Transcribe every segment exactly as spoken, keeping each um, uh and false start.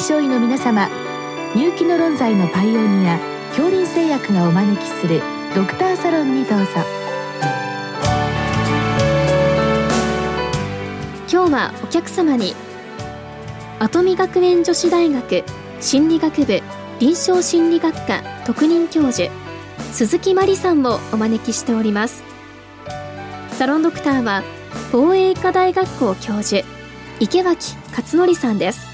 臨床医の皆様、入気の論剤のパイオニア杏林製薬がお招きするドクターサロンにどうぞ。今日はお客様に跡見学園女子大学心理学部臨床心理学科特任教授鈴木真理さんをお招きしております。サロンドクターは防衛医科大学校教授池脇克則さんです。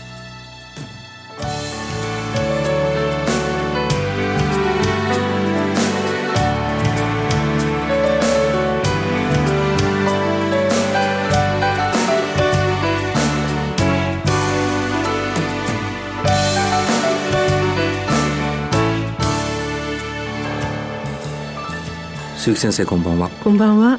鈴木先生、こんばんは。こんばんは。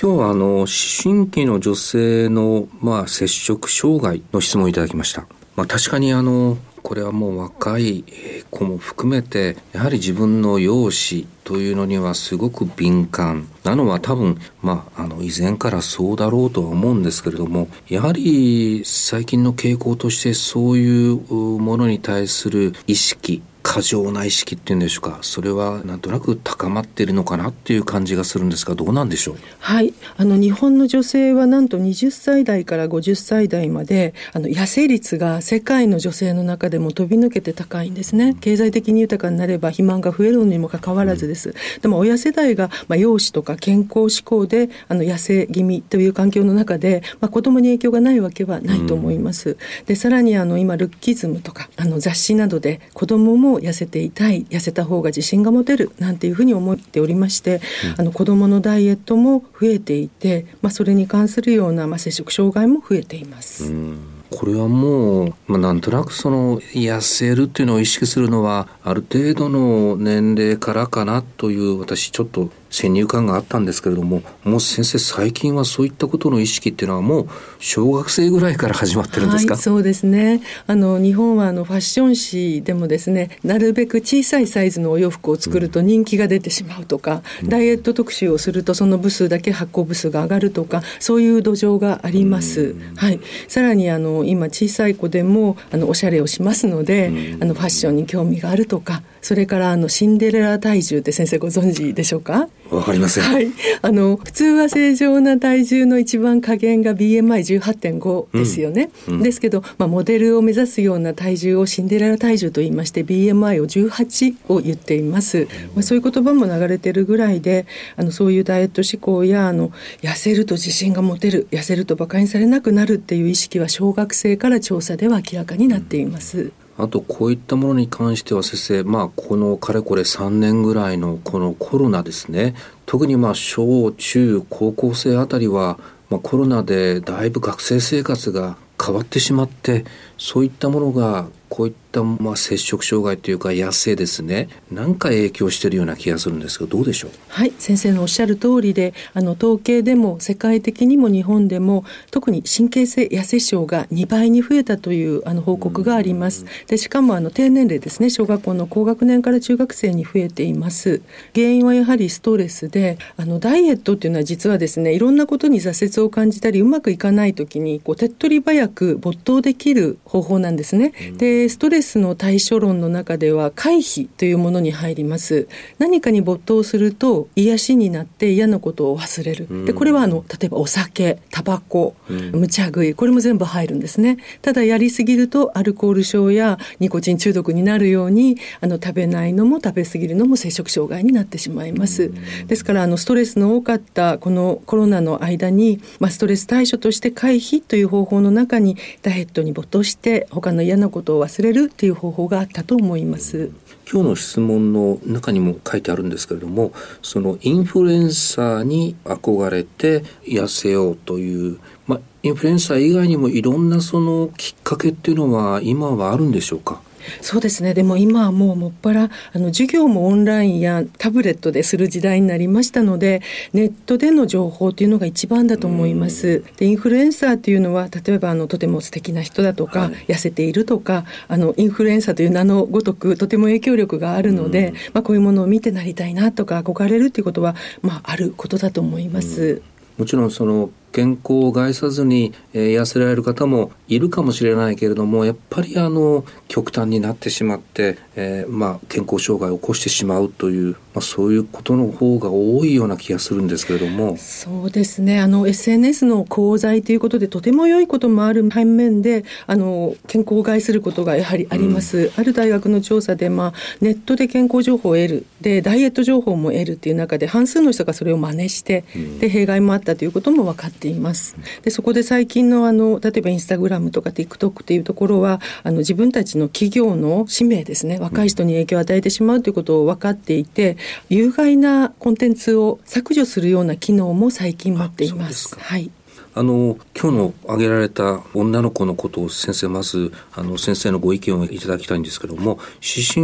今日はあの思春期の女性の、まあ、摂食障害の質問をいただきました。まあ、確かにあのこれはもう若い子も含めてやはり自分の容姿というのにはすごく敏感なのは多分、まあ、あの以前からそうだろうとは思うんですけれども、やはり最近の傾向としてそういうものに対する意識、過剰な意識っていうんでしょうか、それはなんとなく高まっているのかなっていう感じがするんですが、どうなんでしょう。はい、あの日本の女性はなんとにじゅっさい代からごじゅっさい代まであの痩せ率が世界の女性の中でも飛び抜けて高いんですね。経済的に豊かになれば肥満が増えるのにもかかわらずです。うん、でも親世代が、まあ、容姿とか健康志向であの痩せ気味という環境の中で、まあ、子供に影響がないわけはないと思います。うん、でさらにあの今ルッキズムとかあの雑誌などで子供も痩せていたい、痩せた方が自信が持てるなんていうふうに思っておりまして、うん、あの子どものダイエットも増えていて、まあ、それに関するような、まあ、摂食障害も増えています。うん、これはもう、まあ、なんとなくその痩せるっていうのを意識するのはある程度の年齢からかなという、私ちょっと先入観があったんですけれども、もう先生、最近はそういったことの意識っていうのはもう小学生ぐらいから始まってるんですか。はい、そうですね。あの日本はあのファッション誌でもですね、なるべく小さいサイズのお洋服を作ると人気が出てしまうとか、うん、ダイエット特集をするとその部数だけ発行部数が上がるとか、そういう土壌があります。うん、はい、さらにあの今小さい子でもあのおしゃれをしますので、うん、あのファッションに興味があるとか、それからあのシンデレラ体重って先生ご存知でしょうか。わかりません。はい、あの普通は正常な体重の一番下限が ビーエムアイじゅうはちてんご ですよね。うんうん、ですけど、まあ、モデルを目指すような体重をシンデレラ体重と言いまして ビーエムアイ をじゅうはちを言っています。まあ、そういう言葉も流れてるぐらいで、あのそういうダイエット志向やあの痩せると自信が持てる、痩せると馬鹿にされなくなるっていう意識は小学生から調査では明らかになっています。うん、あとこういったものに関しては先生、まあ、このかれこれさんねんぐらいのこのコロナですね、特にまあ小中高校生あたりは、まあ、コロナでだいぶ学生生活が変わってしまって、そういったものがこういったまあ摂食障害というか痩せですね、なんか影響しているような気がするんですが、どうでしょう。はい、先生のおっしゃる通りで、あの統計でも世界的にも日本でも特に神経性痩せ症がにばいに増えたというあの報告があります。でしかもあの低年齢ですね、小学校の高学年から中学生に増えています。原因はやはりストレスで、あのダイエットというのは実はですね、いろんなことに挫折を感じたりうまくいかないときにこう手っ取り早く没頭できる方法なんですね。でストレスの対処論の中では回避というものに入ります。何かに没頭すると癒しになって嫌なことを忘れる。でこれはあの例えばお酒、タバコ、無茶食い、これも全部入るんですね。ただやりすぎるとアルコール症やニコチン中毒になるように、あの食べないのも食べ過ぎるのも摂食障害になってしまいます。ですからあのストレスの多かったこのコロナの間に、まあ、ストレス対処として回避という方法の中にダイエットに没頭して他の嫌なことを忘れる忘れるという方法があったと思います。今日の質問の中にも書いてあるんですけれども、そのインフルエンサーに憧れて痩せようという、まあ、インフルエンサー以外にもいろんなそのきっかけっていうのは今はあるんでしょうか。そうですね。でも今はもうもっぱらあの授業もオンラインやタブレットでする時代になりましたので、ネットでの情報というのが一番だと思います。でインフルエンサーというのは例えばあのとても素敵な人だとか、はい、痩せているとか、あのインフルエンサーという名のごとくとても影響力があるので、まあ、こういうものを見てなりたいなとか憧れるということは、まあ、あることだと思います。もちろんその健康を害さずに、えー、痩せられる方もいるかもしれないけれども、やっぱりあの極端になってしまって、えーまあ、健康障害を起こしてしまうという、まあ、そういうことの方が多いような気がするんですけれども。そうですね、あの エスエヌエス の功罪ということでとても良いこともある反面で、あの健康を害することがやはりあります、うん、ある大学の調査で、まあ、ネットで健康情報を得るでダイエット情報も得るという中で半数の人がそれを真似して、うん、で弊害もあったということも分かっています。でそこで最近の、 あの例えばインスタグラムとか TikTok というところはあの自分たちの企業の使命ですね、若い人に影響を与えてしまうということを分かっていて、うん、有害なコンテンツを削除するような機能も最近持っています。はい。あの今日の挙げられた女の子のことを先生、まずあの先生のご意見をいただきたいんですけども、思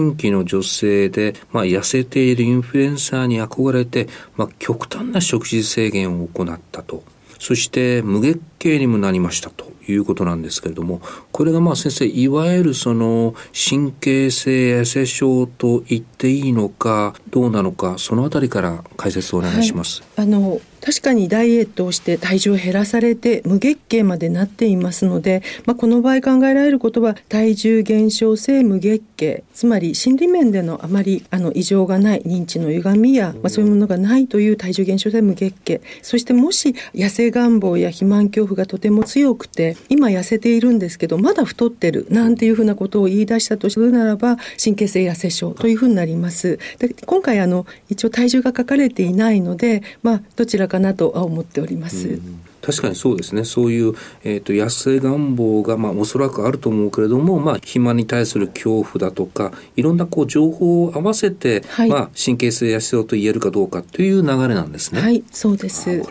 春期の女性で、まあ、痩せているインフルエンサーに憧れて、まあ、極端な食事制限を行ったと、そして無月経にもなりましたということなんですけれども、これがまあ先生、いわゆるその神経性痩せ症と言っていいのかどうなのか、そのあたりから解説をお願いします、はい、あの確かにダイエットをして体重を減らされて無月経までなっていますので、まあ、この場合考えられることは体重減少性無月経、つまり心理面でのあまりあの異常がない、認知の歪みや、まあ、そういうものがないという体重減少性無月経、そしてもし痩せ願望や肥満恐怖がとても強くて今痩せているんですけどまだ太ってるなんていうふうなことを言い出したとするならば神経性痩せ症というふうになります。で今回あの一応体重が書かれていないので、まあ、どちらかなとは思っております、うん、確かにそうですね。そういう、えーと、痩せ願望が、まあ、おそらくあると思うけれども、まあ、肥満に対する恐怖だとかいろんなこう情報を合わせて、はい、まあ、神経性痩せ症と言えるかどうかという流れなんですね。はい、そうです。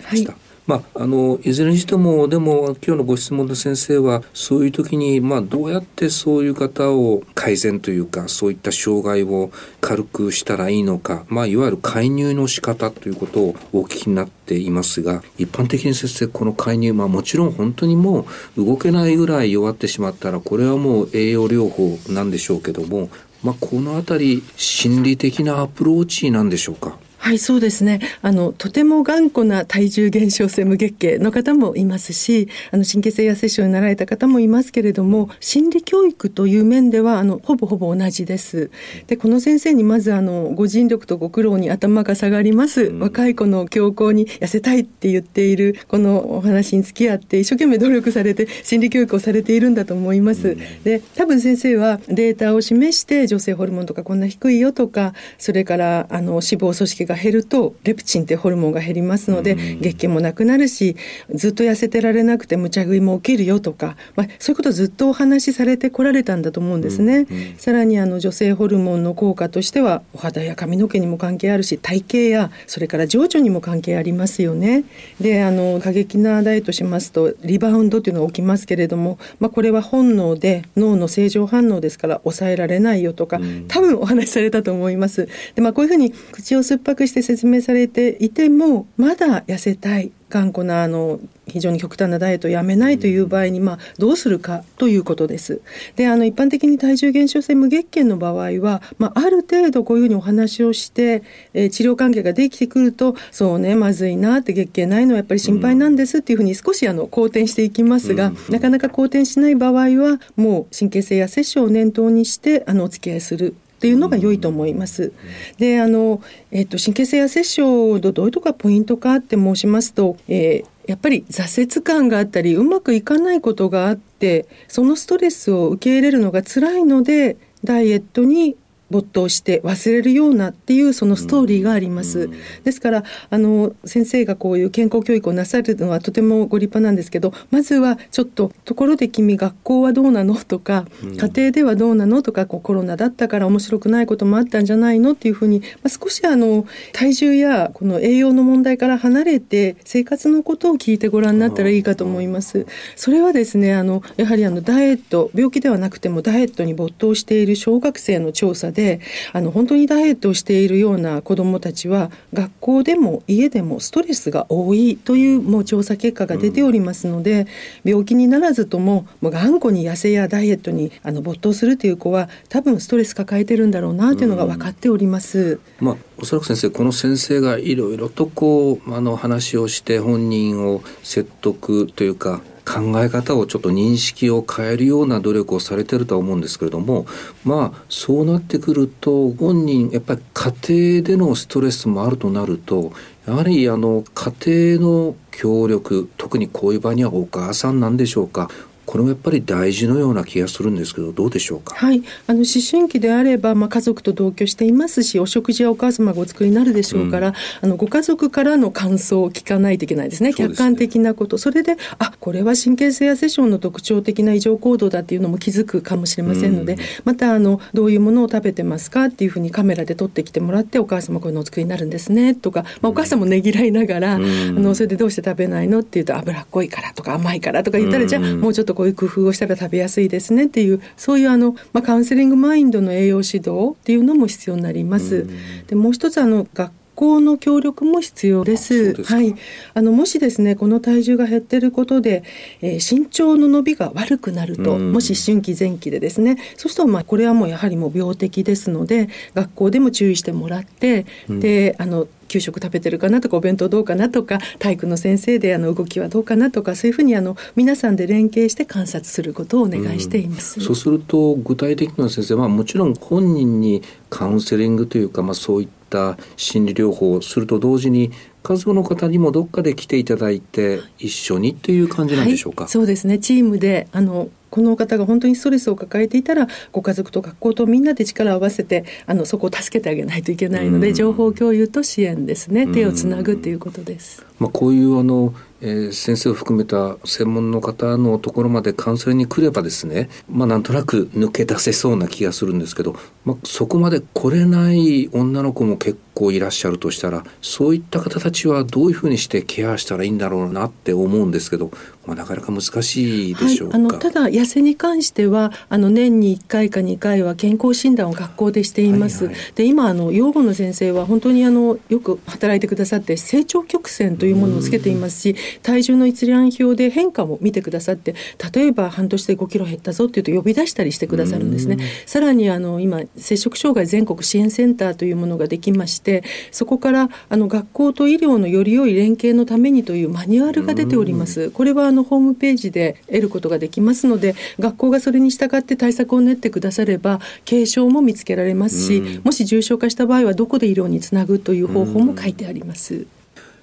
まあ、あのいずれにしてもでも今日のご質問の先生はそういう時に、まあ、どうやってそういう方を改善というかそういった障害を軽くしたらいいのか、まあ、いわゆる介入の仕方ということをお聞きになっていますが、一般的に先生この介入、まあ、もちろん本当にもう動けないぐらい弱ってしまったらこれはもう栄養療法なんでしょうけども、まあ、このあたり心理的なアプローチなんでしょうか。はい、そうですね。あのとても頑固な体重減少性無月経の方もいますし、あの神経性痩せ症になられた方もいますけれども、心理教育という面ではあのほぼほぼ同じです。でこの先生にまずあのご尽力とご苦労に頭が下がります、うん、若い子の強行に痩せたいって言っているこのお話に付き合って一生懸命努力されて心理教育をされているんだと思います、うん、で多分先生はデータを示して女性ホルモンとかこんな低いよとか、それからあの脂肪組織が減るとレプチンってホルモンが減りますので月経もなくなるし、ずっと痩せてられなくて無茶食いも起きるよとか、まあ、そういうことをずっとお話しされてこられたんだと思うんですね、うんうん、さらにあの女性ホルモンの効果としてはお肌や髪の毛にも関係あるし体型やそれから情緒にも関係ありますよね。であの過激なダイエットしますとリバウンドというのが起きますけれども、まあ、これは本能で脳の正常反応ですから抑えられないよとか多分お話しされたと思います。で、まあ、こういうふうに口を酸っぱくして説明されていてもまだ痩せたい、頑固なあの非常に極端なダイエットをやめないという場合に、まあ、どうするかということです。で、あの一般的に体重減少性無月経の場合は、まあ、ある程度こういうふうにお話をして、えー、治療関係ができてくるとそうねまずいなって月経ないのはやっぱり心配なんですっていうふうに少しあの好転していきますが、うん、なかなか好転しない場合はもう神経性痩せ症を念頭にしてあのお付き合いするっていうのが良いと思います。で、あの、えっと、神経性痩せ症のどういうところがポイントかって申しますと、えーやっぱり挫折感があったりうまくいかないことがあってそのストレスを受け入れるのが辛いのでダイエットに没頭して忘れるようなっていうそのストーリーがあります、うん、ですからあの先生がこういう健康教育をなさるのはとてもご立派なんですけど、まずはちょっとところで君学校はどうなのとか家庭ではどうなのとか、こうコロナだったから面白くないこともあったんじゃないのっていうふうに、まあ、少しあの体重やこの栄養の問題から離れて生活のことを聞いてご覧になったらいいかと思います、うん、それはですねあのやはりあのダイエット病気ではなくてもダイエットに没頭している小学生の調査でで、あの本当にダイエットをしているような子どもたちは学校でも家でもストレスが多いという、もう調査結果が出ておりますので、うん、病気にならずとも、もう頑固に痩せやダイエットにあの没頭するという子は多分ストレス抱えてるんだろうなというのが分かっております、うん。まあ、おそらく先生、この先生がいろいろとこうあの話をして本人を説得というか考え方をちょっと認識を変えるような努力をされてるとは思うんですけれども、まあそうなってくると本人やっぱり家庭でのストレスもあるとなると、やはりあの家庭の協力、特にこういう場にはお母さんなんでしょうか。これもやっぱり大事のような気がするんですけど、どうでしょうか。はい、あの思春期であれば、まあ、家族と同居していますし、お食事はお母様がお作りになるでしょうから、うん、あのご家族からの感想を聞かないといけないですね。客観的なこと、それで、あ、これは神経性痩せ症の特徴的な異常行動だっていうのも気づくかもしれませんので、うん、またあのどういうものを食べてますかっていうふうにカメラで撮ってきてもらって、お母様こういうのをお作りになるんですねとか、まあ、お母さんもねぎらいながら、うん、あのそれでどうして食べないのっていうと、脂っこいからとか甘いからとか言ったら、うん、じゃあもうちょっとこういう工夫をしたら食べやすいですねっていう、そういうあの、まあ、カウンセリングマインドの栄養指導っていうのも必要になります。で、もう一つあの学校の協力も必要です。ですはい、あのもしですね、この体重が減っていることで、えー、身長の伸びが悪くなると、もし思春期前期でですね、そうするとまあこれはもうやはりもう病的ですので、学校でも注意してもらって、で、あの給食食べてるかなとか、お弁当どうかなとか、体育の先生であの動きはどうかなとか、そういうふうにあの皆さんで連携して観察することをお願いしています、うん。そうすると具体的には先生、まあ、もちろん本人にカウンセリングというか、まあ、そういった心理療法をすると同時に家族の方にもどっかで来ていただいて一緒にっていう感じなんでしょうか。はい、そうですね、チームであのこの方が本当にストレスを抱えていたら、ご家族と学校とみんなで力を合わせて、あのそこを助けてあげないといけないので、情報共有と支援ですね、手をつなぐということです。まあ、こういうあの、えー、先生を含めた専門の方のところまでカウンセリングに来ればですね、まあ、なんとなく抜け出せそうな気がするんですけど、まあ、そこまで来れない女の子も結構いらっしゃるとしたら、そういった方たちはどういうふうにしてケアしたらいいんだろうなって思うんですけど、まあ、なかなか難しいでしょうか。はい、あのただ痩せに関してはあの年にいっかいかにかいは健康診断を学校でしています。はいはい、で今あの養護の先生は本当にあのよく働いてくださって、成長曲線というものをつけていますし、体重の一覧表で変化も見てくださって、例えば半年でごキロ減ったぞというと呼び出したりしてくださるんですね。さらにあの今摂食障害全国支援センターというものができまして、そこからあの学校と医療のより良い連携のためにというマニュアルが出ております。これはあのホームページで得ることができますので、学校がそれに従って対策を練ってくだされば軽症も見つけられますし、うん、もし重症化した場合はどこで医療につなぐという方法も書いてあります。うん、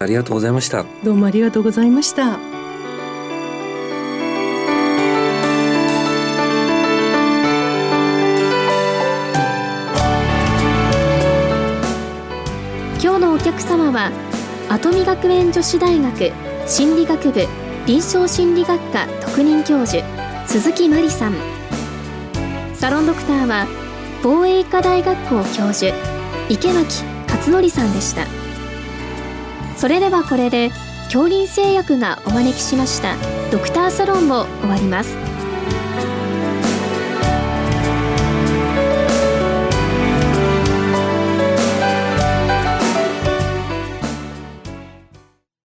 ありがとうございました。どうもありがとうございました。今日のお客様は跡見学園女子大学心理学部臨床心理学科特任教授、鈴木真理さん。サロンドクターは防衛医科大学校教授、池脇勝則さんでした。それではこれで杏林製薬がお招きしましたドクターサロンを終わります。